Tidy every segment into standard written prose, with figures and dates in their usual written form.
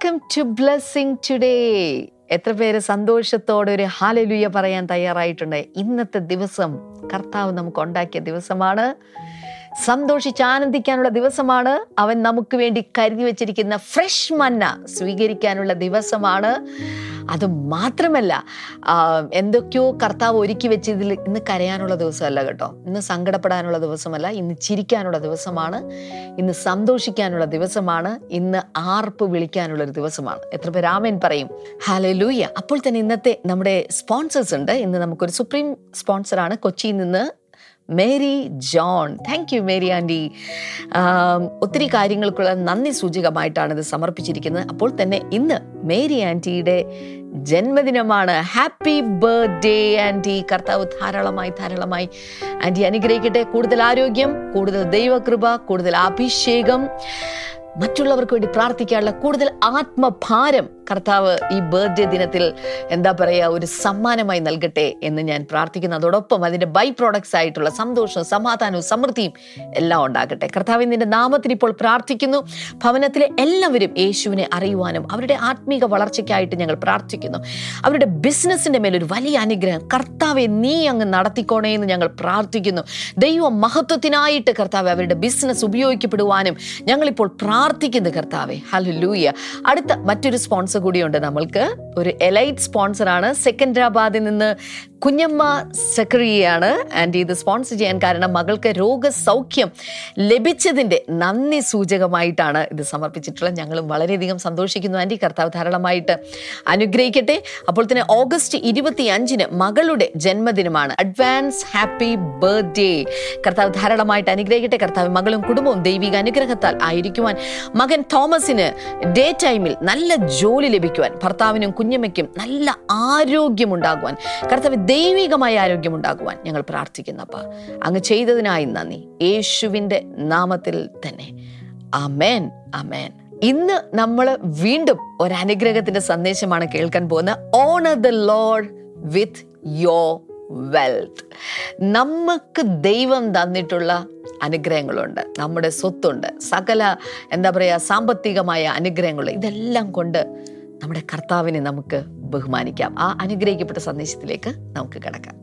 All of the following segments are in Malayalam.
Welcome to blessing today. എത്ര പേര് സന്തോഷത്തോടെ ഒരു ഹല്ലേലൂയ പറയാൻ തയ്യാറായിട്ടുണ്ട്? ഇന്നത്തെ ദിവസം കർത്താവ് നമുക്ക് ഉണ്ടാക്കിയ ദിവസമാണ്. സന്തോഷിച്ച് ആനന്ദിക്കാനുള്ള ദിവസമാണ്. അവൻ നമുക്ക് വേണ്ടി കരുതി വെച്ചിരിക്കുന്ന ഫ്രഷ് മന്ന സ്വീകരിക്കാനുള്ള ദിവസമാണ്. അത് മാത്രമല്ല, എന്തൊക്കെയോ കർത്താവ് ഒരുക്കി വെച്ച് ഇതിൽ ഇന്ന് കരയാനുള്ള ദിവസമല്ല കേട്ടോ, ഇന്ന് സങ്കടപ്പെടാനുള്ള ദിവസമല്ല, ഇന്ന് ചിരിക്കാനുള്ള ദിവസമാണ്, ഇന്ന് സന്തോഷിക്കാനുള്ള ദിവസമാണ്, ഇന്ന് ആർപ്പ് വിളിക്കാനുള്ളൊരു ദിവസമാണ്. എത്ര പേര് ആമേൻ പറയും? ഹല്ലേലൂയ. അപ്പോൾ തന്നെ ഇന്നത്തെ നമ്മുടെ സ്പോൺസേഴ്സ് ഉണ്ട്. ഇന്ന് നമുക്കൊരു സുപ്രീം സ്പോൺസറാണ് കൊച്ചിയിൽ നിന്ന് Mary John. Thank you Mary aunty. ഒത്തിരി കാര്യങ്ങൾക്കുള്ള നന്ദി സൂചകമായിട്ടാണ് ഇത് സമർപ്പിച്ചിരിക്കുന്നത്. അപ്പോൾ തന്നെ ഇന്ന് മേരി ആൻറ്റിയുടെ ജന്മദിനമാണ്. Happy birthday aunty. കർത്താവ് ധാരാളമായി ആൻറ്റി അനുഗ്രഹിക്കട്ടെ. കൂടുതൽ ആരോഗ്യം, കൂടുതൽ ദൈവകൃപ, കൂടുതൽ അഭിഷേകം, മറ്റുള്ളവർക്ക് വേണ്ടി പ്രാർത്ഥിക്കാനുള്ള കൂടുതൽ ആത്മഭാരം കർത്താവ് ഈ ബർത്ത്ഡേ ദിനത്തിൽ ഒരു സമ്മാനമായി നൽകട്ടെ എന്ന് ഞാൻ പ്രാർത്ഥിക്കുന്നു. അതോടൊപ്പം അതിൻ്റെ ബൈ പ്രോഡക്ട്സ് ആയിട്ടുള്ള സന്തോഷവും സമാധാനവും സമൃദ്ധിയും എല്ലാം ഉണ്ടാകട്ടെ. കർത്താവ് നിന്റെ നാമത്തിൽ ഇപ്പോൾ പ്രാർത്ഥിക്കുന്നു. ഭവനത്തിലെ എല്ലാവരും യേശുവിനെ അറിയുവാനും അവരുടെ ആത്മീക വളർച്ചയ്ക്കായിട്ട് ഞങ്ങൾ പ്രാർത്ഥിക്കുന്നു. അവരുടെ ബിസിനസ്സിൻ്റെ മേലൊരു വലിയ അനുഗ്രഹം കർത്താവെ നീ അങ്ങ് നടത്തിക്കോണേ എന്ന് ഞങ്ങൾ പ്രാർത്ഥിക്കുന്നു. ദൈവ മഹത്വത്തിനായിട്ട് കർത്താവ് അവരുടെ ബിസിനസ് ഉപയോഗിക്കപ്പെടുവാനും ഞങ്ങളിപ്പോൾ പ്രാർത്ഥിക്കുന്നു കർത്താവെ. ഹല്ലേലൂയ. അടുത്ത മറ്റൊരു സ്പോൺസർ കൂടിയുണ്ട്. നമ്മൾക്ക് ഒരു എലൈറ്റ് സ്പോൺസറാണ്. സെക്കൻഡരാബാദിൽ നിന്ന് കുഞ്ഞമ്മ സക്കറിയാണ് ആൻറ്റി ഇത് സ്പോൺസർ ചെയ്യാൻ കാരണം മകൾക്ക് രോഗസൗഖ്യം ലഭിച്ചതിൻ്റെ നന്ദി സൂചകമായിട്ടാണ് ഇത് സമർപ്പിച്ചിട്ടുള്ളത്. ഞങ്ങളും വളരെയധികം സന്തോഷിക്കുന്നു ആൻറ്റി. കർത്താവ് ധാരാളമായിട്ട് അനുഗ്രഹിക്കട്ടെ. അപ്പോൾ തന്നെ ഓഗസ്റ്റ് 25 മകളുടെ ജന്മദിനമാണ്. Advance happy birthday. കർത്താവ് ധാരാളമായിട്ട് അനുഗ്രഹിക്കട്ടെ. കർത്താവ് മകളും കുടുംബവും ദൈവിക അനുഗ്രഹത്താൽ ആയിരിക്കുവാൻ, മകൻ തോമസിന് ഡേ ടൈമിൽ നല്ല ജോലി ലഭിക്കുവാൻ, ഭർത്താവിനും കുഞ്ഞമ്മയ്ക്കും നല്ല ആരോഗ്യമുണ്ടാകുവാൻ, കർത്താവ് ദൈവികമായ ആരോഗ്യമുണ്ടാകുവാൻ ഞങ്ങൾ പ്രാർത്ഥിക്കുന്നപ്പാ. അങ്ങ് ചെയ്തതിനായി നന്ദി, യേശുവിൻ്റെ നാമത്തിൽ തന്നെ. ആമേൻ, ആമേൻ. ഇന്ന് നമ്മൾ വീണ്ടും ഒരനുഗ്രഹത്തിൻ്റെ സന്ദേശമാണ് കേൾക്കാൻ പോകുന്നത്. Honour the Lord with your wealth. നമുക്ക് ദൈവം തന്നിട്ടുള്ള അനുഗ്രഹങ്ങളുണ്ട്, നമ്മുടെ സ്വത്തുണ്ട്, സകല സാമ്പത്തികമായ അനുഗ്രഹങ്ങൾ, ഇതെല്ലാം കൊണ്ട് നമ്മുടെ കർത്താവിനെ നമുക്ക് ബഹുമാനിക്കാം. ആ അനുഗ്രഹിക്കപ്പെട്ട സന്ദേശത്തിലേക്ക് നമുക്ക് കടക്കാം.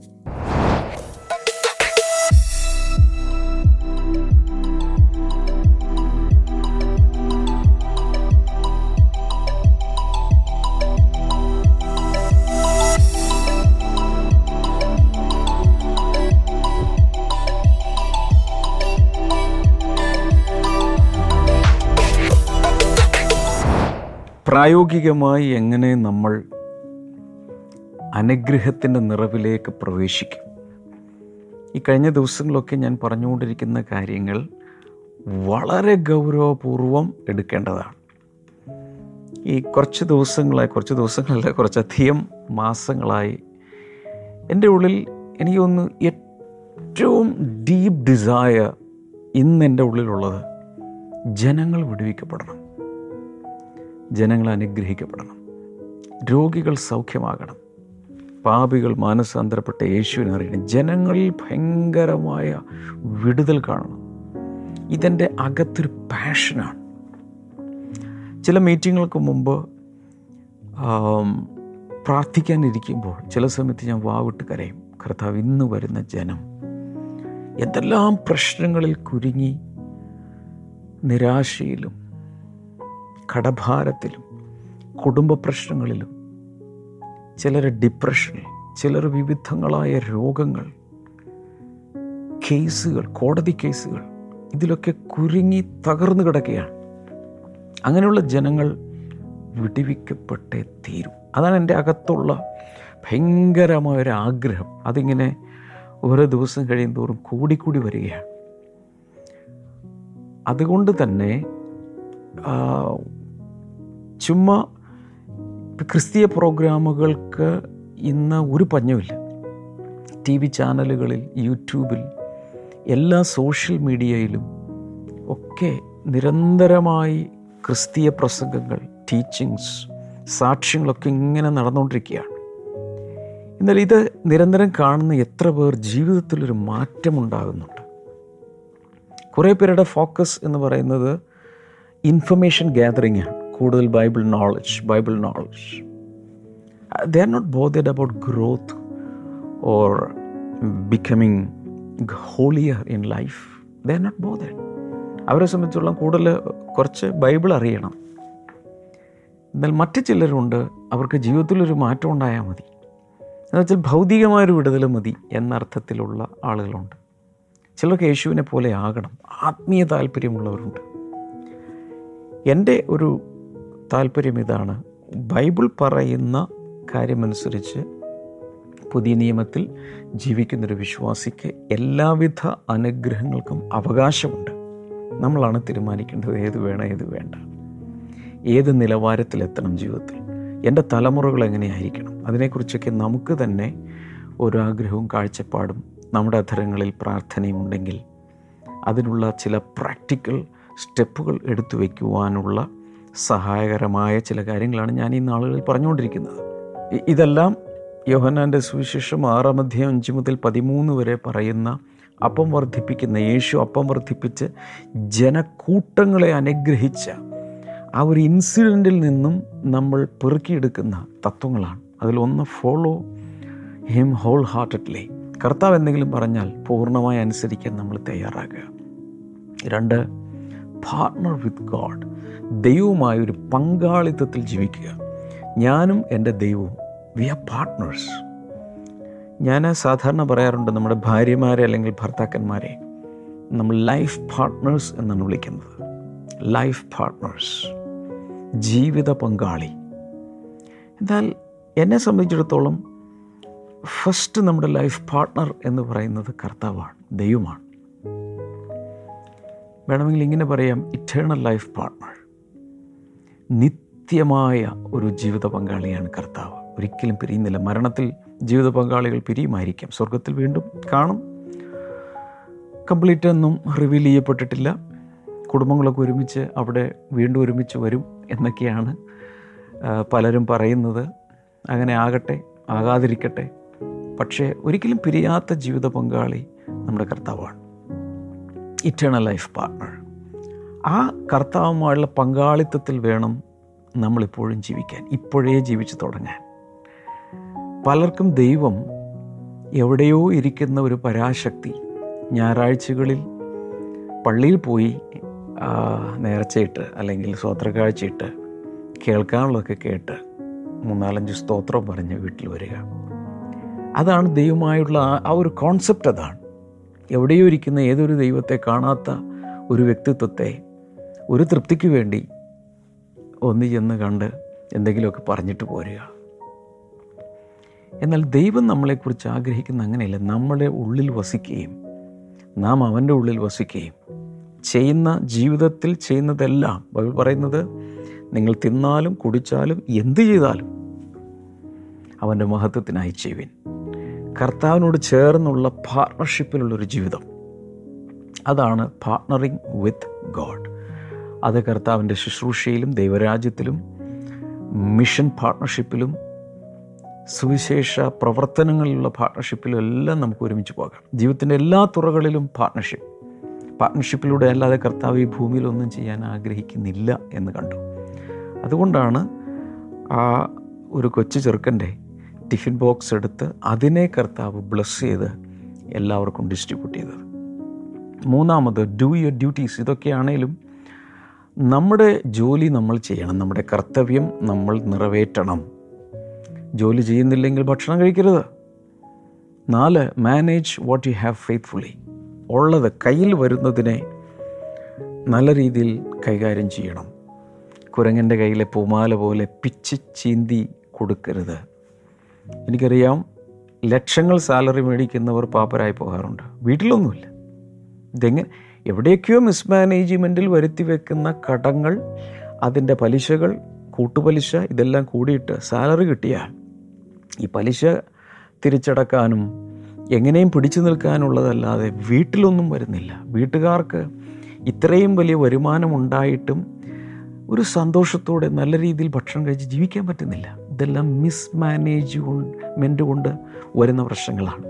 പ്രായോഗികമായി എങ്ങനെ നമ്മൾ അനുഗ്രഹത്തിൻ്റെ നിറവിലേക്ക് പ്രവേശിക്കും? ഈ കഴിഞ്ഞ ദിവസങ്ങളിലൊക്കെ ഞാൻ പറഞ്ഞുകൊണ്ടിരിക്കുന്ന കാര്യങ്ങൾ വളരെ ഗൗരവപൂർവം എടുക്കേണ്ടതാണ്. ഈ കുറച്ചധികം മാസങ്ങളായി എൻ്റെ ഉള്ളിൽ എനിക്കൊന്ന് ഏറ്റവും ഡീപ്പ് ഡിസയർ ഇന്നെൻ്റെ ഉള്ളിലുള്ളത് ജനങ്ങൾ വിടുവിക്കപ്പെടണം, ജനങ്ങൾ അനുഗ്രഹിക്കപ്പെടണം, രോഗികൾ സൗഖ്യമാകണം, പാപികൾ മാനസാന്തരപ്പെട്ട യേശുവിനെ അറിയണം, ജനങ്ങളിൽ ഭയങ്കരമായ വിടുതൽ കാണണം. ഇതെൻ്റെ അകത്തൊരു പാഷനാണ്. ചില മീറ്റിങ്ങുകൾക്ക് മുമ്പ് പ്രാർത്ഥിക്കാനിരിക്കുമ്പോൾ ചില സമയത്ത് ഞാൻ വാവിട്ട് കരയും. കർത്താവ്, ഇന്ന് വരുന്ന ജനം എന്തെല്ലാം പ്രശ്നങ്ങളിൽ കുരുങ്ങി നിരാശയിലും കടഭാരത്തിലും കുടുംബ പ്രശ്നങ്ങളിലും, ചിലർ ഡിപ്രഷനിൽ, ചിലർ വിവിധങ്ങളായ രോഗങ്ങൾ, കേസുകൾ, കോടതി കേസുകൾ, ഇതിലൊക്കെ കുരുങ്ങി തകർന്നു കിടക്കുകയാണ്. അങ്ങനെയുള്ള ജനങ്ങൾ വിടുവിക്കപ്പെട്ടേ തീരും. അതാണ് എൻ്റെ അകത്തുള്ള ഭയങ്കരമായൊരാഗ്രഹം. അതിങ്ങനെ ഓരോ ദിവസം കഴിയും തോറും കൂടിക്കൂടി വരികയാണ്. അതുകൊണ്ട് തന്നെ ചുമ്മാ ക്രിസ്തീയ പ്രോഗ്രാമുകൾക്ക് ഇന്ന് ഒരു പഞ്ഞമില്ല. ടി വി ചാനലുകളിൽ, യൂട്യൂബിൽ, എല്ലാ സോഷ്യൽ മീഡിയയിലും ഒക്കെ നിരന്തരമായി ക്രിസ്തീയ പ്രസംഗങ്ങൾ, ടീച്ചിങ്സ്, സാക്ഷ്യങ്ങളൊക്കെ ഇങ്ങനെ നടന്നുകൊണ്ടിരിക്കുകയാണ്. എന്നാൽ ഇത് നിരന്തരം കാണുന്ന എത്ര പേർ ജീവിതത്തിലൊരു മാറ്റമുണ്ടാകുന്നുണ്ട്? കുറേ പേരുടെ ഫോക്കസ് എന്ന് പറയുന്നത് ഇൻഫർമേഷൻ ഗ്യാതറിംഗ് ആണ്. കൂടുതൽ Bible knowledge. They are not bothered about growth or becoming holier in life. They are not bothered. അവരെ സംബന്ധിച്ചോളം കൂടുതൽ കുറച്ച് ബൈബിൾ അറിയണം. എന്നാൽ മറ്റു ചിലരുണ്ട്, അവർക്ക് ജീവിതത്തിലൊരു മാറ്റം ഉണ്ടായാൽ മതി, എന്നുവെച്ചാൽ ഭൗതികമായൊരു വിടുതൽ മതി എന്നർത്ഥത്തിലുള്ള ആളുകളുണ്ട്. ചിലർക്ക് യേശുവിനെ പോലെ ആകണം, ആത്മീയ താല്പര്യമുള്ളവരുണ്ട്. എൻ്റെ ഒരു താല്പര്യം ഇതാണ്, ബൈബിൾ പറയുന്ന കാര്യമനുസരിച്ച് പുതിയ നിയമത്തിൽ ജീവിക്കുന്നൊരു വിശ്വാസിക്ക് എല്ലാവിധ അനുഗ്രഹങ്ങൾക്കും അവകാശമുണ്ട്. നമ്മളാണ് തീരുമാനിക്കേണ്ടത് ഏത് വേണം ഏത് വേണ്ട, ഏത് നിലവാരത്തിലെത്തണം ജീവിതത്തിൽ, എൻ്റെ തലമുറകൾ എങ്ങനെയായിരിക്കണം. അതിനെക്കുറിച്ചൊക്കെ നമുക്ക് തന്നെ ഒരാഗ്രഹവും കാഴ്ചപ്പാടും നമ്മുടെ അധരങ്ങളിൽ പ്രാർത്ഥനയും ഉണ്ടെങ്കിൽ അതിനുള്ള ചില പ്രാക്ടിക്കൽ സ്റ്റെപ്പുകൾ എടുത്തു വയ്ക്കുവാനുള്ള സഹായകരമായ ചില കാര്യങ്ങളാണ് ഞാൻ ഈ നാളുകളിൽ പറഞ്ഞുകൊണ്ടിരിക്കുന്നത്. ഇതെല്ലാം യോഹന്നാൻ്റെ സുവിശേഷം 6:5-13 പറയുന്ന അപ്പം വർദ്ധിപ്പിക്കുന്ന യേശു, അപ്പം വർദ്ധിപ്പിച്ച് ജനക്കൂട്ടങ്ങളെ അനുഗ്രഹിച്ച ആ ഒരു ഇൻസിഡൻറ്റിൽ നിന്നും നമ്മൾ പെറുക്കിയെടുക്കുന്ന തത്വങ്ങളാണ്. അതിലൊന്ന്, ഫോളോ ഹിം ഹോൾ ഹാർട്ടഡ്ലി. കർത്താവ് എന്തെങ്കിലും പറഞ്ഞാൽ പൂർണ്ണമായി അനുസരിക്കാൻ നമ്മൾ തയ്യാറാകുക. 2, പാർട്ണർ വിത്ത് ഗോഡ്. ദൈവവുമായൊരു പങ്കാളിത്തത്തിൽ ജീവിക്കുക. ഞാനും എൻ്റെ ദൈവവും, വി ആർ പാർട്ട്നേഴ്സ്. ഞാൻ സാധാരണ പറയാറുണ്ട്, നമ്മുടെ ഭാര്യമാരെ അല്ലെങ്കിൽ ഭർത്താക്കന്മാരെ നമ്മൾ ലൈഫ് പാർട്ട്നേഴ്സ് എന്നാണ് വിളിക്കുന്നത്. ലൈഫ് പാർട്ട്നേഴ്സ്, ജീവിത പങ്കാളി. എന്നാൽ എന്നെ സംബന്ധിച്ചിടത്തോളം ഫസ്റ്റ് നമ്മുടെ ലൈഫ് പാർട്ട്ണർ എന്ന് പറയുന്നത് കർത്താവാണ്, ദൈവമാണ്. വേണമെങ്കിൽ ഇങ്ങനെ പറയാം, ഇറ്റേണൽ ലൈഫ് പാർട്ട്ണർ. നിത്യമായ ഒരു ജീവിത പങ്കാളിയാണ് കർത്താവ്, ഒരിക്കലും പിരിയുന്നില്ല. മരണത്തിൽ ജീവിത പങ്കാളികൾ പിരിയുമായിരിക്കാം, സ്വർഗത്തിൽ വീണ്ടും കാണും. കംപ്ലീറ്റ് ഒന്നും റിവീൽ ചെയ്യപ്പെട്ടിട്ടില്ല. കുടുംബങ്ങളൊക്കെ ഒരുമിച്ച് അവിടെ വീണ്ടും ഒരുമിച്ച് വരും എന്നൊക്കെയാണ് പലരും പറയുന്നത്. അങ്ങനെ ആകട്ടെ, ആകാതിരിക്കട്ടെ. പക്ഷേ ഒരിക്കലും പിരിയാത്ത ജീവിത പങ്കാളി നമ്മുടെ കർത്താവാണ്, ഇറ്റേണൽ ലൈഫ് പാർട്ണർ. ആ കർത്താവുമായുള്ള പങ്കാളിത്തത്തിൽ വേണം നമ്മളിപ്പോഴും ജീവിക്കാൻ, ഇപ്പോഴേ ജീവിച്ചു തുടങ്ങാൻ. പലർക്കും ദൈവം എവിടെയോ ഇരിക്കുന്ന ഒരു പരാശക്തി, ഞായറാഴ്ചകളിൽ പള്ളിയിൽ പോയി നേർച്ചയിട്ട് അല്ലെങ്കിൽ സ്വോത്രക്കാഴ്ചയിട്ട് കേൾക്കാനുള്ളതൊക്കെ കേട്ട് 3-4 സ്തോത്രം പറഞ്ഞ് വീട്ടിൽ വരിക, അതാണ് ദൈവമായുള്ള ആ ഒരു കോൺസെപ്റ്റ്. അതാണ് എവിടെയോ ഇരിക്കുന്ന ഏതൊരു ദൈവത്തെ കാണാത്ത ഒരു വ്യക്തിത്വത്തെ ഒരു തൃപ്തിക്ക് വേണ്ടി ഒന്ന് ചെന്ന് കണ്ട് എന്തെങ്കിലുമൊക്കെ പറഞ്ഞിട്ട് പോരുക. എന്നാൽ ദൈവം നമ്മളെക്കുറിച്ച് ആഗ്രഹിക്കുന്ന അങ്ങനെയല്ല. നമ്മുടെ ഉള്ളിൽ വസിക്കുകയും നാം അവൻ്റെ ഉള്ളിൽ വസിക്കുകയും ചെയ്യുന്ന ജീവിതത്തിൽ ചെയ്യുന്നതെല്ലാം, ബൈബിൾ പറയുന്നത്, നിങ്ങൾ തിന്നാലും കുടിച്ചാലും എന്ത് ചെയ്താലും അവൻ്റെ മഹത്വത്തിനായി ചെയ്യുവിൻ. കർത്താവിനോട് ചേർന്നുള്ള പാർട്ണർഷിപ്പിലുള്ളൊരു ജീവിതം, അതാണ് പാർട്ണറിങ് വിത്ത് ഗോഡ്. അത് കർത്താവിൻ്റെ ശുശ്രൂഷയിലും ദൈവരാജ്യത്തിലും മിഷൻ പാർട്ണർഷിപ്പിലും സുവിശേഷ പ്രവർത്തനങ്ങളിലുള്ള പാർട്ണർഷിപ്പിലും എല്ലാം നമുക്ക് ഒരുമിച്ച് പോകാം. ജീവിതത്തിൻ്റെ എല്ലാ തുറകളിലും പാർട്ണർഷിപ്പിലൂടെ അല്ലാതെ കർത്താവ് ഈ ഭൂമിയിലൊന്നും ചെയ്യാൻ ആഗ്രഹിക്കുന്നില്ല എന്ന് കണ്ടു. അതുകൊണ്ടാണ് ആ ഒരു കൊച്ചു ചെറുക്കൻ്റെ ടിഫിൻ ബോക്സ് എടുത്ത് അതിനെ കർത്താവ് ബ്ലസ് ചെയ്ത് എല്ലാവർക്കും ഡിസ്ട്രിബ്യൂട്ട് ചെയ്തത്. 3, ഡു യുവർ ഡ്യൂട്ടീസ്. ഇതൊക്കെയാണേലും നമ്മുടെ ജോലി നമ്മൾ ചെയ്യണം, നമ്മുടെ കർത്തവ്യം നമ്മൾ നിറവേറ്റണം. ജോലി ചെയ്യുന്നില്ലെങ്കിൽ ഭക്ഷണം കഴിക്കരുത്. 4, manage what you have faithfully. ഉള്ളത്, കയ്യിൽ വരുന്നതിനെ നല്ല രീതിയിൽ കൈകാര്യം ചെയ്യണം. കുരങ്ങൻ്റെ കയ്യിലെ പൂമാല പോലെ പിച്ച് ചീന്തി കൊടുക്കരുത്. എനിക്കറിയാം, ലക്ഷങ്ങൾ സാലറി മേടിക്കുന്നവർ പാപ്പരായി പോകാറുണ്ട്, വീട്ടിലൊന്നുമില്ല. ഇതെങ്ങനെ എവിടെയൊക്കെയോ മിസ്മാനേജ്മെൻറ്റിൽ വരുത്തി വെക്കുന്ന കടങ്ങൾ, അതിൻ്റെ പലിശകൾ, കൂട്ടുപലിശ, ഇതെല്ലാം കൂടിയിട്ട് സാലറി കിട്ടിയാൽ ഈ പലിശ തിരിച്ചടക്കാനും എങ്ങനെയും പിടിച്ചു നിൽക്കാനുള്ളതല്ലാതെ വീട്ടിലൊന്നും വരുന്നില്ല. വീട്ടുകാർക്ക് ഇത്രയും വലിയ വരുമാനം ഉണ്ടായിട്ടും ഒരു സന്തോഷത്തോടെ നല്ല രീതിയിൽ ഭക്ഷണം കഴിച്ച് ജീവിക്കാൻ പറ്റുന്നില്ല. ഇതെല്ലാം മിസ്മാനേജ്മെൻ്റ് കൊണ്ട് വരുന്ന പ്രശ്നങ്ങളാണ്.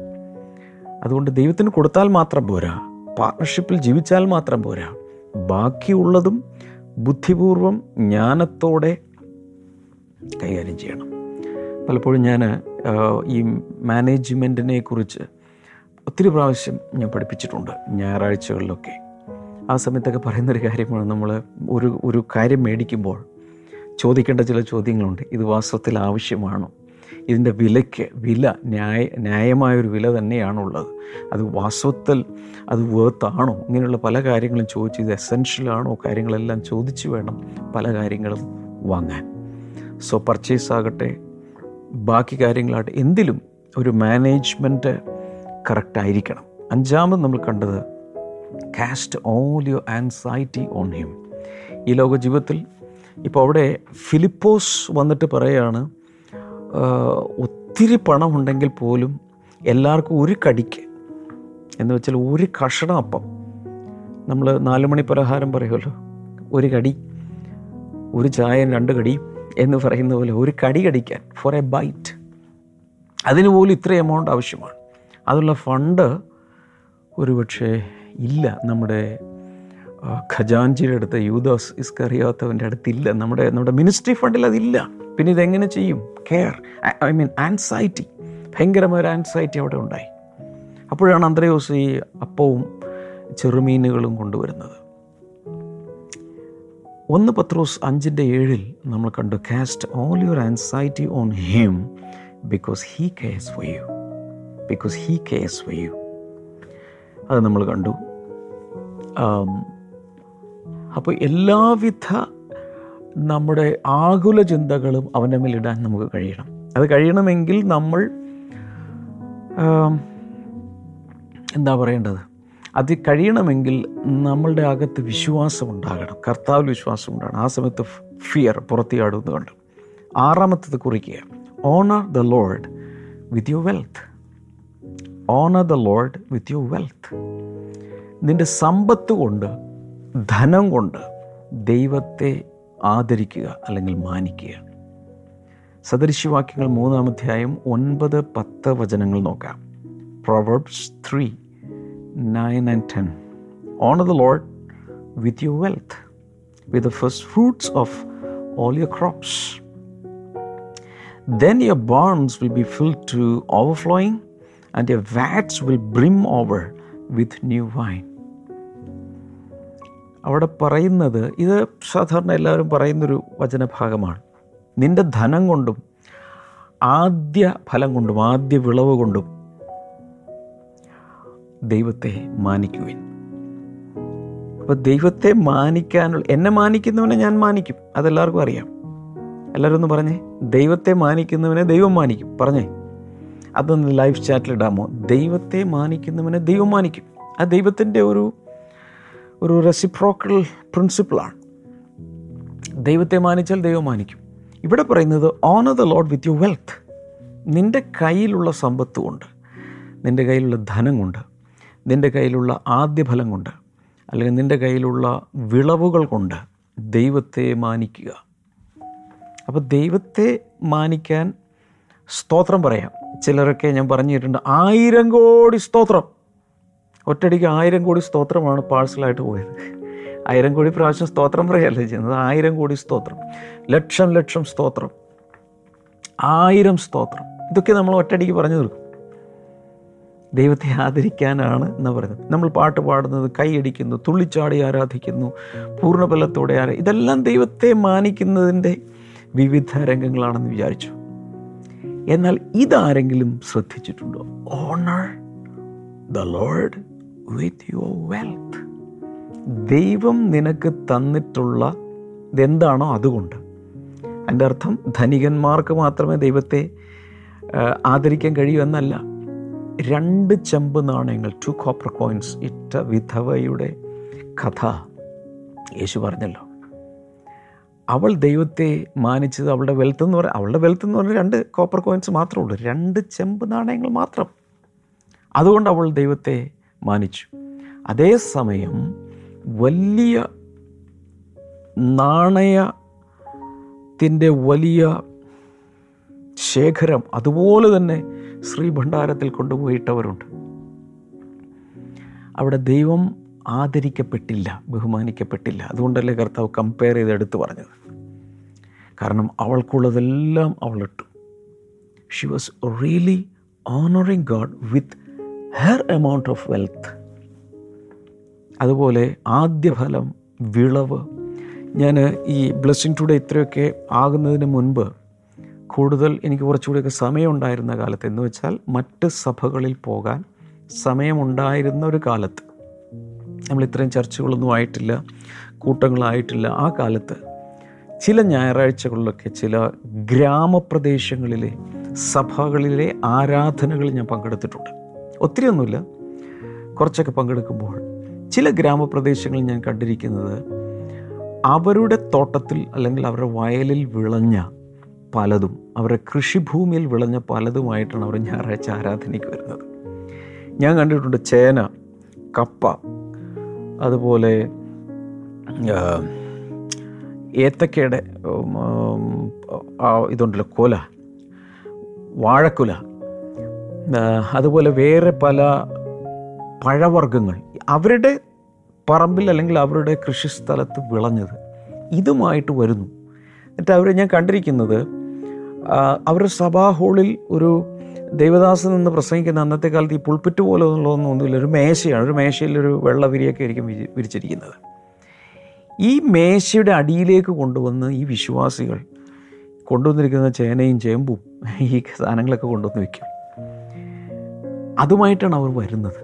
അതുകൊണ്ട് ദൈവത്തിന് കൊടുത്താൽ മാത്രം പോരാ, പാർട്ണർഷിപ്പിൽ ജീവിച്ചാൽ മാത്രം പോരാ, ബാക്കിയുള്ളതും ബുദ്ധിപൂർവം ജ്ഞാനത്തോടെ കൈകാര്യം ചെയ്യണം. പലപ്പോഴും ഞാൻ ഈ മാനേജ്മെൻറ്റിനെ കുറിച്ച് ഒത്തിരി പ്രാവശ്യം ഞാൻ പഠിപ്പിച്ചിട്ടുണ്ട് ഞായറാഴ്ചകളിലൊക്കെ. ആ സമയത്തൊക്കെ പറയുന്നൊരു കാര്യമാണ്, നമ്മൾ ഒരു കാര്യം മേടിക്കുമ്പോൾ ചോദിക്കേണ്ട ചില ചോദ്യങ്ങളുണ്ട്. ഇത് വാസ്തവത്തിൽ ആവശ്യമാണോ? ഇതിൻ്റെ വില ന്യായമായൊരു വില തന്നെയാണുള്ളത്? അത് വാസ്തവത്തിൽ അത് വേർത്താണോ? ഇങ്ങനെയുള്ള പല കാര്യങ്ങളും ചോദിച്ച് ഇത് എസെൻഷ്യലാണോ കാര്യങ്ങളെല്ലാം ചോദിച്ച് വേണം പല കാര്യങ്ങളും വാങ്ങാൻ. സോ പർച്ചേസ് ആകട്ടെ ബാക്കി കാര്യങ്ങളാകട്ടെ എന്തിലും ഒരു മാനേജ്മെൻറ്റ് കറക്റ്റായിരിക്കണം. അഞ്ചാമത് നമ്മൾ കണ്ടത്, cast all your anxiety on him. ഈ ലോക ജീവിതത്തിൽ ഇപ്പോൾ അവിടെ ഫിലിപ്പോസ് വന്നിട്ട് പറയുകയാണ്, ഒത്തിരി പണമുണ്ടെങ്കിൽ പോലും എല്ലാവർക്കും ഒരു കടിക്ക് എന്ന് വെച്ചാൽ ഒരു കഷണം അപ്പം. നമ്മൾ 4 മണി പലഹാരം പറയുമല്ലോ, ഒരു കടി, ഒരു ചായ, 2 കടി എന്ന് പറയുന്ന പോലെ ഒരു കടി കടിക്കാൻ, ഫോർ എ ബൈറ്റ്, അതിന് പോലും ഇത്ര എമൗണ്ട് ആവശ്യമാണ്. അതുള്ള ഫണ്ട് ഒരുപക്ഷെ ഇല്ല. നമ്മുടെ ഖജാൻജിയുടെ അടുത്ത്, യൂദാസ് ഇസ്കറിയാത്തവൻ്റെ അടുത്തില്ല. നമ്മുടെ മിനിസ്ട്രി ഫണ്ടിൽ അതില്ല. പിന്നെ ഇതെങ്ങനെ ചെയ്യും? ആൻസൈറ്റി, ഭയങ്കരമായ ആൻസൈറ്റി അവിടെ ഉണ്ടായി. അപ്പോഴാണ് അന്ത്രയോസ് ഈ അപ്പവും ചെറുമീനുകളും കൊണ്ടുവരുന്നത്. 1 Petros 5:7 നമ്മൾ കണ്ടു, cast all your anxiety on him because he cares for you. Because he cares for you, അത് നമ്മൾ കണ്ടു. അപ്പോൾ എല്ലാവിധ നമ്മുടെ ആകുല ചിന്തകളും അവൻ്റെ മേലിടാൻ നമുക്ക് കഴിയണം. അത് കഴിയണമെങ്കിൽ നമ്മൾ എന്താ പറയേണ്ടത്? അത് കഴിയണമെങ്കിൽ നമ്മളുടെ അകത്ത് വിശ്വാസം ഉണ്ടാകണം, കർത്താവിൽ വിശ്വാസം ഉണ്ടാകണം. ആ സമയത്ത് ഫിയർ പുറത്തിയാടുന്നത് കണ്ടു. 6ാമത്തത് കുറിക്കുക, honour the Lord with your wealth. Honour the Lord with your wealth. നിൻ്റെ സമ്പത്ത് കൊണ്ട്, ധനം കൊണ്ട് ദൈവത്തെ ആദരിക്കുക അല്ലെങ്കിൽ മാനിക്കുക. സദൃശ്യവാക്യങ്ങൾ 3:9-10 നോക്കാം. Proverbs 3:9-10. Honor the Lord with your wealth, with the first fruits of all your crops. Then your barns will be filled to overflowing and your vats will brim over with new wine. അവിടെ പറയുന്നത്, ഇത് സാധാരണ എല്ലാവരും പറയുന്നൊരു വചനഭാഗമാണ്. നിൻ്റെ ധനം കൊണ്ടും ആദ്യ ഫലം കൊണ്ടും ആദ്യ വിളവ് കൊണ്ടും ദൈവത്തെ മാനിക്കുവിൻ. അപ്പോൾ ദൈവത്തെ മാനിക്കാനുള്ള, എന്നെ മാനിക്കുന്നവനെ ഞാൻ മാനിക്കും, അതെല്ലാവർക്കും അറിയാം. എല്ലാവരും ഒന്ന് പറഞ്ഞേ, ദൈവത്തെ മാനിക്കുന്നവനെ ദൈവം മാനിക്കും. പറഞ്ഞേ, അതൊന്ന് ലൈഫ് ചാറ്റിലിടാമോ? ദൈവത്തെ മാനിക്കുന്നവനെ ദൈവം മാനിക്കും. ആ ദൈവത്തിൻ്റെ ഒരു റെസിപ്രോക്കൽ പ്രിൻസിപ്പിളാണ്. ദൈവത്തെ മാനിച്ചാൽ ദൈവം മാനിക്കും. ഇവിടെ പറയുന്നത് honour the Lord with your wealth. നിൻ്റെ കയ്യിലുള്ള സമ്പത്ത് കൊണ്ട്, നിൻ്റെ കയ്യിലുള്ള ധനം കൊണ്ട്, നിൻ്റെ കയ്യിലുള്ള ആദ്യഫലം കൊണ്ട്, അല്ലെങ്കിൽ നിൻ്റെ കയ്യിലുള്ള വിളവുകൾ കൊണ്ട് ദൈവത്തെ മാനിക്കുക. അപ്പോൾ ദൈവത്തെ മാനിക്കാൻ സ്തോത്രം പറയാം. ചിലരൊക്കെ ഞാൻ പറഞ്ഞിട്ടുണ്ട് 1000 കോടി സ്തോത്രം. ഒറ്റയടിക്ക് 1000 കോടി സ്തോത്രമാണ് പാഴ്സലായിട്ട് പോയത്. 1000 കോടി പ്രാവശ്യം സ്തോത്രം പറയല്ലേ ചെയ്യുന്നത്, 1000 കോടി സ്തോത്രം, ലക്ഷം ലക്ഷം സ്തോത്രം, 1000 സ്തോത്രം. ഇതൊക്കെ നമ്മൾ ഒറ്റയടിക്ക് പറഞ്ഞു തീർക്കും. ദൈവത്തെ ആദരിക്കാനാണ് എന്ന് പറയുന്നത്. നമ്മൾ പാട്ട് പാടുന്നത്, കൈയടിക്കുന്നു, തുള്ളിച്ചാടി ആരാധിക്കുന്നു, പൂർണ്ണബലത്തോടെ ഇതെല്ലാം ദൈവത്തെ മാനിക്കുന്നതിൻ്റെ വിവിധ രംഗങ്ങളാണെന്ന് വിചാരിച്ചു. എന്നാൽ ഇതാരെങ്കിലും ശ്രദ്ധിച്ചിട്ടുണ്ടോ? Honour The Lord with your wealth. ദൈവം നിനക്ക് തന്നിട്ടുള്ള ഇതെന്താണോ അതുകൊണ്ട്. അതിൻ്റെ അർത്ഥം ധനികന്മാർക്ക് മാത്രമേ ദൈവത്തെ ആദരിക്കാൻ കഴിയൂ എന്നല്ല. 2 ചെമ്പ് നാണയങ്ങൾ, 2 copper coins ഇട്ട വിധവയുടെ കഥ യേശു പറഞ്ഞല്ലോ. അവൾ ദൈവത്തെ മാനിച്ചത് അവളുടെ വെൽത്ത് എന്ന് പറയാം. അവളുടെ വെൽത്ത് എന്ന് പറഞ്ഞാൽ 2 copper coins മാത്രമേ ഉള്ളൂ, 2 ചെമ്പ് നാണയങ്ങൾ മാത്രം. അതുകൊണ്ട് അവൾ ദൈവത്തെ മാനിച്ചു. അതേസമയം വലിയ നാണയത്തിൻ്റെ വലിയ ശേഖരം അതുപോലെ തന്നെ ശ്രീ ഭണ്ഡാരത്തിൽ കൊണ്ടുപോയിട്ടവരുണ്ട്. അവിടെ ദൈവം ആദരിക്കപ്പെട്ടില്ല, ബഹുമാനിക്കപ്പെട്ടില്ല. അതുകൊണ്ടല്ലേ കർത്താവ് കമ്പയർ ചെയ്തെടുത്ത് പറഞ്ഞത്. കാരണം അവൾക്കുള്ളതെല്ലാം അവളിട്ടു. She was really honouring God with her amount of wealth. അതുപോലെ ആദ്യഫലം, വിളവ്. ഞാൻ ഈ ബ്ലെസ്സിങ് ടുഡേ ഇത്രയൊക്കെ ആകുന്നതിന് മുൻപ് കൂടുതൽ എനിക്ക് കുറച്ചുകൂടിയൊക്കെ സമയമുണ്ടായിരുന്ന കാലത്ത്, എന്ന് വെച്ചാൽ മറ്റ് സഭകളിൽ പോകാൻ സമയമുണ്ടായിരുന്ന ഒരു കാലത്ത്, നമ്മൾ ഇത്രയും ചർച്ചകളൊന്നും ആയിട്ടില്ല, കൂട്ടങ്ങളായിട്ടില്ല, ആ കാലത്ത് ചില ഞായറാഴ്ചകളിലൊക്കെ ചില ഗ്രാമപ്രദേശങ്ങളിലെ സഭകളിലെ ആരാധനകളിൽ ഞാൻ പങ്കെടുത്തിട്ടുണ്ട്. ഒത്തിരി ഒന്നുമില്ല, കുറച്ചൊക്കെ പങ്കെടുക്കുമ്പോൾ ചില ഗ്രാമപ്രദേശങ്ങളിൽ ഞാൻ കണ്ടിരിക്കുന്നത് അവരുടെ തോട്ടത്തിൽ അല്ലെങ്കിൽ അവരുടെ വയലിൽ വിളഞ്ഞ പലതും, അവരുടെ കൃഷിഭൂമിയിൽ വിളഞ്ഞ പലതുമായിട്ടാണ് അവർ ഞായറാഴ്ച ആരാധനയ്ക്ക് വരുന്നത്. ഞാൻ കണ്ടിട്ടുണ്ട് ചേന, കപ്പ, അതുപോലെ ഏത്തക്കയുടെ ഇതുണ്ടല്ലോ കൊല, വാഴക്കുല, അതുപോലെ വേറെ പല പഴവർഗ്ഗങ്ങൾ അവരുടെ പറമ്പിൽ അല്ലെങ്കിൽ അവരുടെ കൃഷിസ്ഥലത്ത് വിളഞ്ഞത് ഇതുമായിട്ട് വരുന്നു. എന്നിട്ട് അവരെ ഞാൻ കണ്ടിരിക്കുന്നത് അവരുടെ സഭാ ഹോളിൽ ഒരു ദൈവദാസൻ നിന്ന് പ്രസംഗിക്കുന്ന, അന്നത്തെ കാലത്ത് ഈ പുൾപ്പിറ്റ് പോലെ എന്നുള്ളതൊന്നുമില്ല, ഒരു മേശയാണ്, ഒരു മേശയിലൊരു വെള്ള വിരിയൊക്കെ ആയിരിക്കും വിരിച്ചിരിക്കുന്നത്. ഈ മേശയുടെ അടിയിലേക്ക് കൊണ്ടുവന്ന് ഈ വിശ്വാസികൾ കൊണ്ടുവന്നിരിക്കുന്ന ചേനയും ചേമ്പും ഈ സാധനങ്ങളൊക്കെ കൊണ്ടുവന്ന് വയ്ക്കും. അതുമായിട്ടാണ് അവർ വരുന്നത്.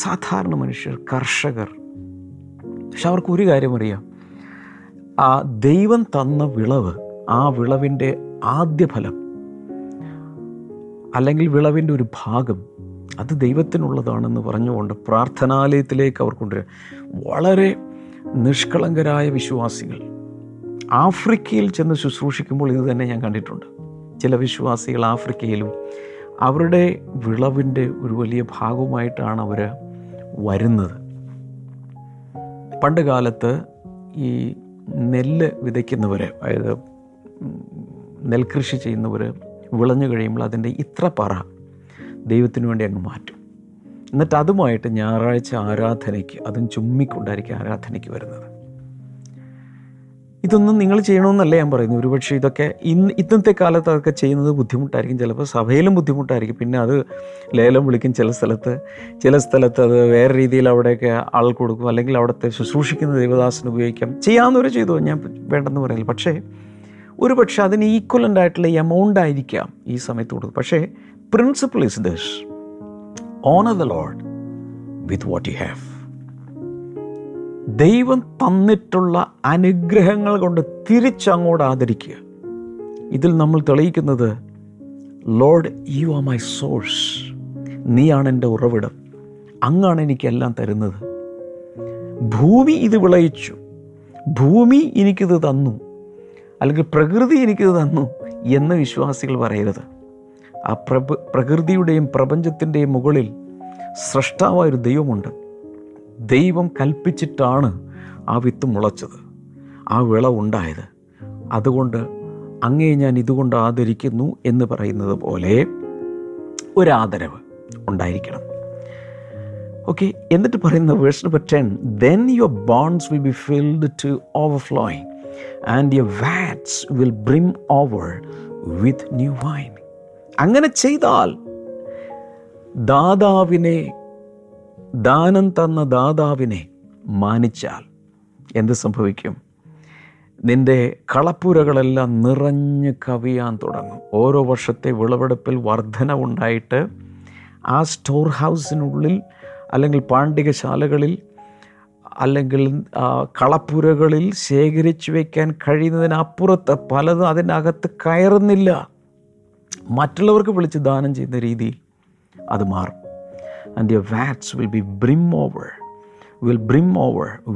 സാധാരണ മനുഷ്യർ, കർഷകർ. പക്ഷെ അവർക്കൊരു കാര്യം അറിയാം, ആ ദൈവം തന്ന വിളവ്, ആ വിളവിൻ്റെ ആദ്യ ഫലം അല്ലെങ്കിൽ വിളവിൻ്റെ ഒരു ഭാഗം അത് ദൈവത്തിനുള്ളതാണെന്ന് പറഞ്ഞുകൊണ്ട് പ്രാർത്ഥനാലയത്തിലേക്ക് അവർ കൊണ്ടുവരും. വളരെ നിഷ്കളങ്കരായ വിശ്വാസികൾ ആഫ്രിക്കയിൽ ചെന്ന് ശുശ്രൂഷിക്കുമ്പോൾ ഇത് തന്നെ ഞാൻ കണ്ടിട്ടുണ്ട്. ചില വിശ്വാസികൾ ആഫ്രിക്കയിലും അവരുടെ വിളവിൻ്റെ ഒരു വലിയ ഭാഗവുമായിട്ടാണ് അവർ വരുന്നത്. പണ്ട് കാലത്ത് ഈ നെല്ല് വിതയ്ക്കുന്നവർ, അതായത് നെൽകൃഷി ചെയ്യുന്നവർ വിളഞ്ഞു കഴിയുമ്പോൾ അതിൻ്റെ ഇത്ര പറ ദൈവത്തിനു വേണ്ടി അങ്ങ് മാറ്റും. എന്നിട്ട് അതുമായിട്ട് ഞായറാഴ്ച ആരാധനയ്ക്ക്, അതും ചുമ്മിക്കൊണ്ടായിരിക്കും ആരാധനയ്ക്ക് വരുന്നത്. ഇതൊന്നും നിങ്ങൾ ചെയ്യണമെന്നല്ല ഞാൻ പറയുന്നത്. ഒരുപക്ഷെ ഇതൊക്കെ ഇന്നത്തെ കാലത്ത് അതൊക്കെ ചെയ്യുന്നത് ബുദ്ധിമുട്ടായിരിക്കും, ചിലപ്പോൾ സഭയിലും ബുദ്ധിമുട്ടായിരിക്കും. പിന്നെ അത് ലേലം വിളിക്കും ചില സ്ഥലത്ത്, അത് വേറെ രീതിയിൽ അവിടെയൊക്കെ ആൾ കൊടുക്കും, അല്ലെങ്കിൽ അവിടുത്തെ ശുശ്രൂഷിക്കുന്ന ദൈവദാസന് ഉപയോഗിക്കാം. ചെയ്യാവുന്നവരെ ചെയ്തു, ഞാൻ വേണ്ടെന്ന് പറയില്ല. പക്ഷേ ഒരു പക്ഷേ അതിന് ഈക്വലൻ്റ് ആയിട്ടുള്ള എമൗണ്ട് ആയിരിക്കാം ഈ സമയത്ത് കൊടുക്കും. പക്ഷേ principle is this: honour the Lord with what you have. ദൈവം തന്നിട്ടുള്ള അനുഗ്രഹങ്ങൾ കൊണ്ട് തിരിച്ചങ്ങോട്ട് ആദരിക്കുക. ഇതിൽ നമ്മൾ തെളിയിക്കുന്നത്, Lord you are my source, നീയാണ് എൻ്റെ ഉറവിടം, അങ്ങാണ് എനിക്കെല്ലാം തരുന്നത്. ഭൂമി ഇത് വിളയിച്ചു, ഭൂമി എനിക്കിത് തന്നു, അല്ലെങ്കിൽ പ്രകൃതി എനിക്കിത് തന്നു എന്ന് വിശ്വാസികൾ പറയരുത്. ആ പ്രകൃതിയുടെയും പ്രപഞ്ചത്തിൻ്റെയും മുകളിൽ സ്രഷ്ടാവായൊരു ദൈവമുണ്ട്. ദൈവം കൽപ്പിച്ചിട്ടാണ് ആ വിത്ത് മുളച്ചത്, ആ വിളവുണ്ടായത്. അതുകൊണ്ട് അങ്ങേ ഞാൻ ഇതുകൊണ്ട് ആദരിക്കുന്നു എന്ന് പറയുന്നത് പോലെ ഒരാദരവ് ഉണ്ടായിരിക്കണം. ഓക്കെ. എന്നിട്ട് പറയുന്ന verse number 10, then your bonds will be filled to overflowing and your vats will brim over with new wine. അങ്ങനെ ചെയ്താൽ ദാതാവിനെ, ദാനം തന്ന ദാതാവിനെ മാനിച്ചാൽ എന്ത് സംഭവിക്കും? നിൻ്റെ കളപ്പുരകളെല്ലാം നിറഞ്ഞ് കവിയാൻ തുടങ്ങും. ഓരോ വർഷത്തെ വിളവെടുപ്പിൽ വർധനവുണ്ടായിട്ട് ആ സ്റ്റോർ ഹൗസിനുള്ളിൽ, അല്ലെങ്കിൽ പാണ്ടികശാലകളിൽ, അല്ലെങ്കിൽ കളപ്പുരകളിൽ ശേഖരിച്ചു വയ്ക്കാൻ കഴിയുന്നതിനപ്പുറത്ത് പലതും അതിനകത്ത് കയറുന്നില്ല. മറ്റുള്ളവർക്ക് വിളിച്ച് ദാനം ചെയ്യുന്ന രീതിയിൽ അത് മാറും. And your vats will be brim over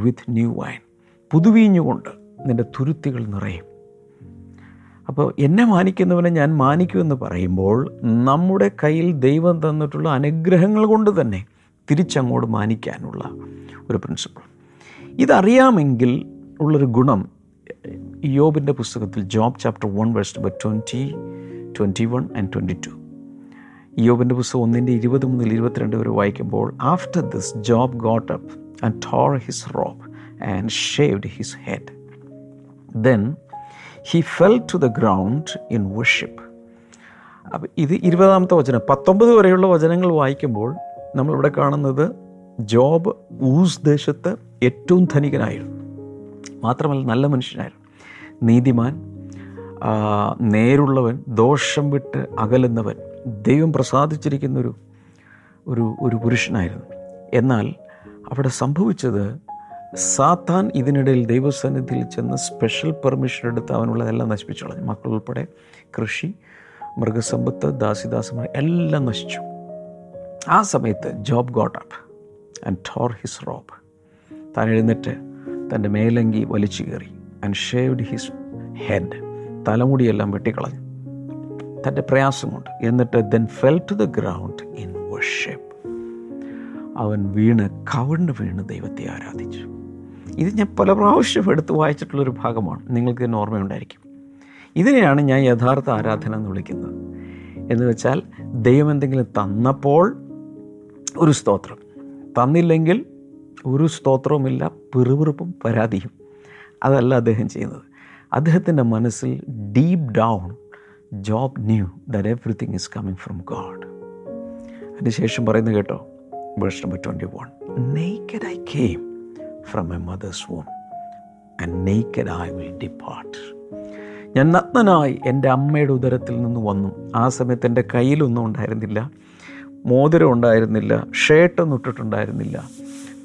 with new wine. പുതുവീഞ്ഞുകൊണ്ട് നിൻ്റെ തുരുത്തികൾ നിറയും. അപ്പോൾ എന്നെ മാനിക്കുന്നവനെ ഞാൻ മാനിക്കുമെന്ന് പറയുമ്പോൾ നമ്മുടെ കയ്യിൽ ദൈവം തന്നിട്ടുള്ള അനുഗ്രഹങ്ങൾ കൊണ്ട് തന്നെ തിരിച്ചങ്ങോട്ട് മാനിക്കാനുള്ള ഒരു പ്രിൻസിപ്പിൾ. ഇതറിയാമെങ്കിൽ ഉള്ളൊരു ഗുണം യോബിൻ്റെ പുസ്തകത്തിൽ ജോബ് ചാപ്റ്റർ 1 verse 20, 21 and 22, യോബിൻ്റെ പുസ്തകം 1:20 മുതൽ 22 വരെ വായിക്കുമ്പോൾ, after this Job got up and tore his robe and shaved his head. Then he fell to the ground in worship. അപ്പം ഇത് 20-ാമത്തെ വചനം. 19 വരെയുള്ള വചനങ്ങൾ വായിക്കുമ്പോൾ നമ്മളിവിടെ കാണുന്നത് ജോബ് ഊസ് ദേശത്ത് ഏറ്റവും ധനികനായിരുന്നു. മാത്രമല്ല നല്ല മനുഷ്യനായിരുന്നു, നീതിമാൻ, നേരുള്ളവൻ, ദോഷം വിട്ട് അകലുന്നവൻ, ദൈവം പ്രസാദിച്ചിരിക്കുന്നൊരു ഒരു പുരുഷനായിരുന്നു. എന്നാൽ അവിടെ സംഭവിച്ചത്, സാത്താൻ ഇതിനിടയിൽ ദൈവസന്നിധിയിൽ ചെന്ന് സ്പെഷ്യൽ പെർമിഷൻ എടുത്ത് അവനുള്ളതെല്ലാം നശിപ്പിച്ചു കളഞ്ഞു. മക്കൾ ഉൾപ്പെടെ കൃഷി, മൃഗസമ്പത്ത്, ദാസിദാസന്മാർ എല്ലാം നശിച്ചു. ആ സമയത്ത് Job got up and tore his robe. താൻ എഴുന്നേറ്റ് തൻ്റെ മേലങ്കി വലിച്ചു കയറി. And shaved his head. തലമുടിയെല്ലാം വെട്ടിക്കളഞ്ഞു. തൻ്റെ പ്രയാസമുണ്ട്. എന്നിട്ട് then fell to the ground in worship. അവൻ കവിണ്ണ് വീണ് ദൈവത്തെ ആരാധിച്ചു. ഇത് ഞാൻ പല പ്രാവശ്യം എടുത്ത് വായിച്ചിട്ടുള്ളൊരു ഭാഗമാണ്, നിങ്ങൾക്ക് തന്നെ ഓർമ്മയുണ്ടായിരിക്കും. ഇതിനെയാണ് ഞാൻ യഥാർത്ഥ ആരാധന എന്ന് വിളിക്കുന്നത്. എന്ന് വെച്ചാൽ ദൈവം എന്തെങ്കിലും തന്നപ്പോൾ ഒരു സ്തോത്രം, തന്നില്ലെങ്കിൽ ഒരു സ്തോത്രവുമില്ല, പിറുപിറുപ്പും പരാതിയും. അതല്ല അദ്ദേഹം ചെയ്യുന്നത്. അദ്ദേഹത്തിൻ്റെ മനസ്സിൽ deep down Job knew that everything is coming from God. അതിന് ശേഷം പറയുന്നത് കേട്ടോ, verse number 21. Naked I came from my mother's womb and naked I will depart. ഞാൻ നഗ്നനായി എൻ്റെ അമ്മയുടെ ഉദരത്തിൽ നിന്ന് വന്നു. ആ സമയത്ത് എൻ്റെ കയ്യിലൊന്നും ഉണ്ടായിരുന്നില്ല, മോതിരം ഉണ്ടായിരുന്നില്ല, ഷർട്ടൊന്നും ഇട്ടിട്ടുണ്ടായിരുന്നില്ല,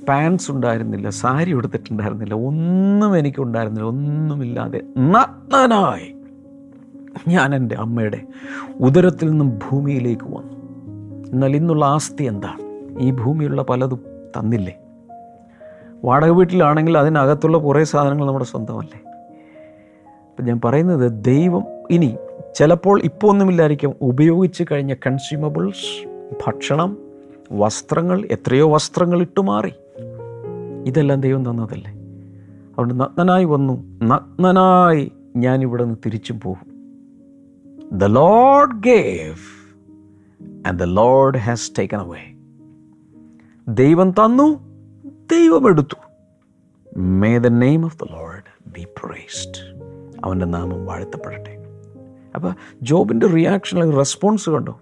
പാൻസ് ഉണ്ടായിരുന്നില്ല, സാരി ഉടുത്തിട്ടുണ്ടായിരുന്നില്ല, ഒന്നും എനിക്കുണ്ടായിരുന്നില്ല. ഒന്നുമില്ലാതെ നഗ്നനായി ഞാൻ എൻ്റെ അമ്മയുടെ ഉദരത്തിൽ നിന്നും ഭൂമിയിലേക്ക് വന്നു. എന്നാൽ ഇന്നുള്ള ആസ്തി എന്താണ്? ഈ ഭൂമിയിലുള്ള പലതും തന്നില്ലേ? വാടക വീട്ടിലാണെങ്കിൽ അതിനകത്തുള്ള കുറേ സാധനങ്ങൾ നമ്മുടെ സ്വന്തമല്ലേ? അപ്പം ഞാൻ പറയുന്നത്, ദൈവം ഇനി ചിലപ്പോൾ ഇപ്പോൾ ഒന്നുമില്ലായിരിക്കും, ഉപയോഗിച്ച് കഴിഞ്ഞ കൺസ്യൂമബിൾസ്, ഭക്ഷണം, വസ്ത്രങ്ങൾ, എത്രയോ വസ്ത്രങ്ങൾ ഇട്ടു മാറി. ഇതെല്ലാം ദൈവം തന്നതല്ലേ? അതുകൊണ്ട് നഗ്നനായി വന്നു, നഗ്നനായി ഞാനിവിടെ നിന്ന് തിരിച്ചും പോകും. The Lord gave and the Lord has taken away. ദൈവം തന്നു, ദൈവം എടുത്തു. May the name of the Lord be praised. അവൻ്റെ നാമം വാഴ്ത്തപ്പെടട്ടെ. അപ്പോൾ ജോബിൻ്റെ റിയാക്ഷൻ, റെസ്പോൺസ് കണ്ടോ?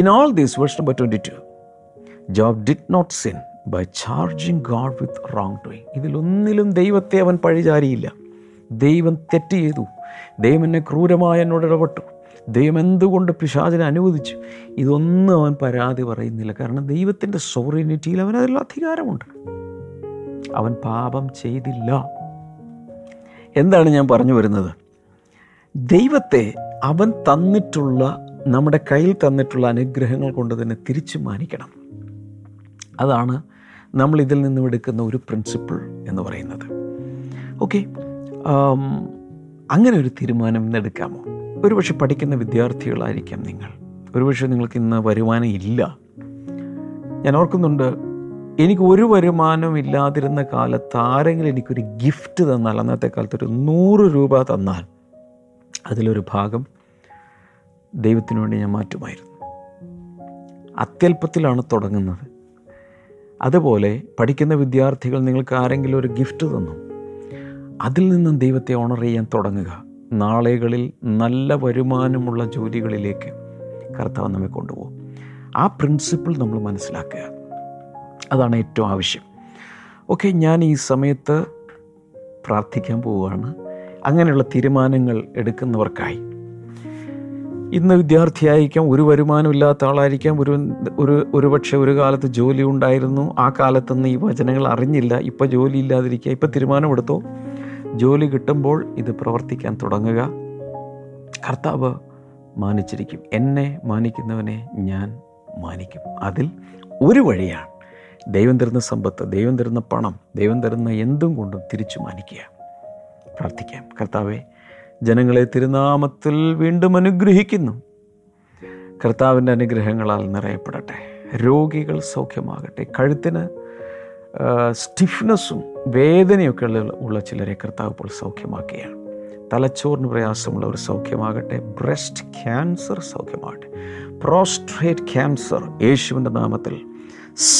In all this, verse number 22, Job did not sin by charging God with wrongdoing. ഇതിലൊന്നിലും ദൈവത്തെ അവൻ പഴിചാരിയില്ല. ദൈവം തെറ്റ് ചെയ്തു, ദൈവം എന്നെ ക്രൂരമായി എന്നോട് ഇടപെട്ടു, ദൈവം എന്തുകൊണ്ട് പിശാചിനെ അനുവദിച്ചു, ഇതൊന്നും അവൻ പരാതി പറയുന്നില്ല. കാരണം ദൈവത്തിൻ്റെ സോറിനിറ്റിയിൽ അവൻ അതിലുള്ള അധികാരമുണ്ട്. അവൻ പാപം ചെയ്തില്ല. എന്താണ് ഞാൻ പറഞ്ഞു വരുന്നത്? ദൈവത്തെ അവൻ തന്നിട്ടുള്ള, നമ്മുടെ കയ്യിൽ തന്നിട്ടുള്ള അനുഗ്രഹങ്ങൾ കൊണ്ട് തന്നെ തിരിച്ചു മാനിക്കണം. അതാണ് നമ്മൾ ഇതിൽ നിന്നും എടുക്കുന്ന ഒരു പ്രിൻസിപ്പിൾ എന്ന് പറയുന്നത്. ഓക്കെ, അങ്ങനെ ഒരു തീരുമാനം ഇന്നെടുക്കാമോ? ഒരുപക്ഷെ പഠിക്കുന്ന വിദ്യാർത്ഥികളായിരിക്കാം നിങ്ങൾ. ഒരുപക്ഷെ നിങ്ങൾക്ക് ഇന്ന് വരുമാനം ഇല്ല. ഞാൻ ഓർക്കുന്നുണ്ട്, എനിക്ക് ഒരു വരുമാനവും ഇല്ലാതിരുന്ന കാലത്ത് ആരെങ്കിലും എനിക്കൊരു ഗിഫ്റ്റ് തന്നാൽ, അന്നത്തെ കാലത്ത് ഒരു 100 രൂപ തന്നാൽ, അതിലൊരു ഭാഗം ദൈവത്തിനു വേണ്ടി ഞാൻ മാറ്റുമായിരുന്നു. അത്യല്പത്തിലാണ് തുടങ്ങുന്നത്. അതുപോലെ പഠിക്കുന്ന വിദ്യാർത്ഥികൾ, നിങ്ങൾക്ക് ആരെങ്കിലും ഒരു ഗിഫ്റ്റ് തന്നു, അതിൽ നിന്നും ദൈവത്തെ ഓണർ ചെയ്യാൻ തുടങ്ങുക. നാളുകളിൽ നല്ല വരുമാനമുള്ള ജോലികളിലേക്ക് കർത്താവ് നമ്മെ കൊണ്ടുപോകും. ആ പ്രിൻസിപ്പിൾ നമ്മൾ മനസ്സിലാക്കുക, അതാണ് ഏറ്റവും ആവശ്യം. ഓക്കെ, ഞാൻ ഈ സമയത്ത് പ്രാർത്ഥിക്കാൻ പോവുകയാണ് അങ്ങനെയുള്ള തീരുമാനങ്ങൾ എടുക്കുന്നവർക്കായി. ഇന്ന് വിദ്യാർത്ഥിയായിരിക്കാം, ഒരു വരുമാനമില്ലാത്ത ആളായിരിക്കാം, ഒരുപക്ഷെ ഒരു കാലത്ത് ജോലി ഉണ്ടായിരുന്നു, ആ കാലത്തൊന്നും ഈ വചനങ്ങൾ അറിഞ്ഞില്ല, ഇപ്പോൾ ജോലി ഇല്ലാതിരിക്കുക. ഇപ്പോൾ തീരുമാനമെടുത്തോ, ജോലി കിട്ടുമ്പോൾ ഇത് പ്രവർത്തിക്കാൻ തുടങ്ങുക. കർത്താവ് മാനിച്ചിരിക്കും. എന്നെ മാനിക്കുന്നവനെ ഞാൻ മാനിക്കും. അതിൽ ഒരു വഴിയാണ് ദൈവം തരുന്ന സമ്പത്ത്, ദൈവം തരുന്ന പണം, ദൈവം തരുന്ന എന്തും കൊണ്ടും തിരിച്ചു മാനിക്കുക. പ്രാർത്ഥിക്കാം. കർത്താവേ, ജനങ്ങളെ തിരുനാമത്തിൽ വീണ്ടും അനുഗ്രഹിക്കുന്നു. കർത്താവിൻ്റെ അനുഗ്രഹങ്ങളാൽ നിറയപ്പെടട്ടെ. രോഗികൾ സൗഖ്യമാകട്ടെ. കഴുത്തിന് സ്റ്റിഫ്നെസ്സും വേദനയൊക്കെ ഉള്ള ചിലരെ കർത്താവ് ഇപ്പോൾ സൗഖ്യമാക്കുകയാണ്. തലച്ചോറിന് പ്രയാസമുള്ളവർ സൗഖ്യമാകട്ടെ. ബ്രസ്റ്റ് ക്യാൻസർ സൗഖ്യമാകട്ടെ. പ്രോസ്ട്രേറ്റ് ക്യാൻസർ യേശുവിൻ്റെ നാമത്തിൽ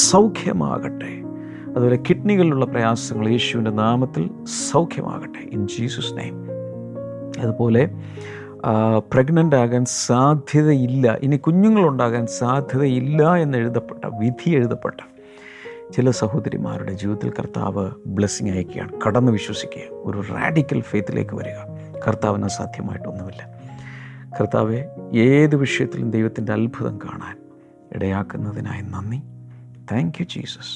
സൗഖ്യമാകട്ടെ. അതുപോലെ കിഡ്നികളിലുള്ള പ്രയാസങ്ങൾ യേശുവിൻ്റെ നാമത്തിൽ സൗഖ്യമാകട്ടെ, ഇൻ ജീസസ് നെയിം. അതുപോലെ പ്രഗ്നൻ്റ് ആകാൻ സാധ്യതയില്ല, ഇനി കുഞ്ഞുങ്ങളുണ്ടാകാൻ സാധ്യതയില്ല എന്നെഴുതപ്പെട്ട വിധി എഴുതപ്പെട്ട ചില സഹോദരിമാരുടെ ജീവിതത്തിൽ കർത്താവ് ബ്ലെസ്സിങ് അയക്കുകയാണ്. കടന്ന് വിശ്വസിക്കുക, ഒരു റാഡിക്കൽ ഫെയ്ത്തിലേക്ക് വരിക. കർത്താവിന് അസാധ്യമായിട്ടൊന്നുമില്ല. കർത്താവെ, ഏത് വിഷയത്തിലും ദൈവത്തിൻ്റെ അത്ഭുതം കാണാൻ ഇടയാക്കുന്നതിനായി നന്ദി. Thank you Jesus.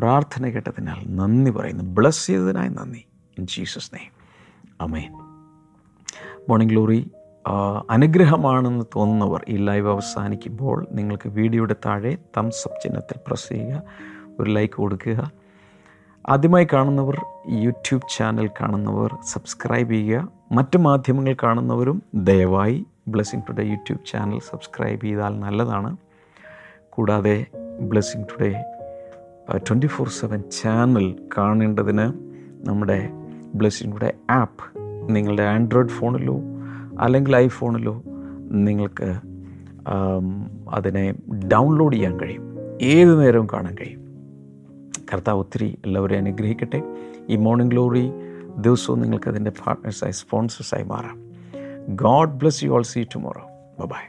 പ്രാർത്ഥന കേട്ടതിനാൽ നന്ദി പറയുന്നു. ബ്ലസ് ചെയ്തതിനായി നന്ദി, in Jesus name, amen. Morning glory അനുഗ്രഹമാണെന്ന് തോന്നുന്നവർ ഈ ലൈവ് അവസാനിക്കുമ്പോൾ നിങ്ങൾക്ക് വീഡിയോയുടെ താഴെ തംസ് അപ്പ് ചിഹ്നത്തിൽ പ്രസ് ചെയ്യുക, ഒരു ലൈക്ക് കൊടുക്കുക. ആദ്യമായി കാണുന്നവർ, യൂട്യൂബ് ചാനൽ കാണുന്നവർ സബ്സ്ക്രൈബ് ചെയ്യുക. മറ്റ് മാധ്യമങ്ങൾ കാണുന്നവരും ദയവായി blessing today YouTube channel subscribe ചെയ്താൽ നല്ലതാണ്. കൂടാതെ ബ്ലെസ്സിംഗ് ടുഡേ 24/7 ചാനൽ കാണേണ്ടതിന് നമ്മുടെ ബ്ലെസ്സിംഗ് ടുഡേ ആപ്പ് നിങ്ങളുടെ ആൻഡ്രോയിഡ് ഫോണിലോ അല്ലെങ്കിൽ ഐഫോണിലോ നിങ്ങൾക്ക് അതിനെ ഡൗൺലോഡ് ചെയ്യാൻ കഴിയും. ഏത് നേരവും കാണാൻ കഴിയും. കർത്താവ് ഒത്തിരി എല്ലാവരെയും അനുഗ്രഹിക്കട്ടെ. ഈ മോർണിംഗ് ഗ്ലോറി ദിവസവും നിങ്ങൾക്കതിൻ്റെ പാർട്ട്നേഴ്സായി, സ്പോൺസേഴ്സായി മാറാം. God bless you all. See tomorrow. By.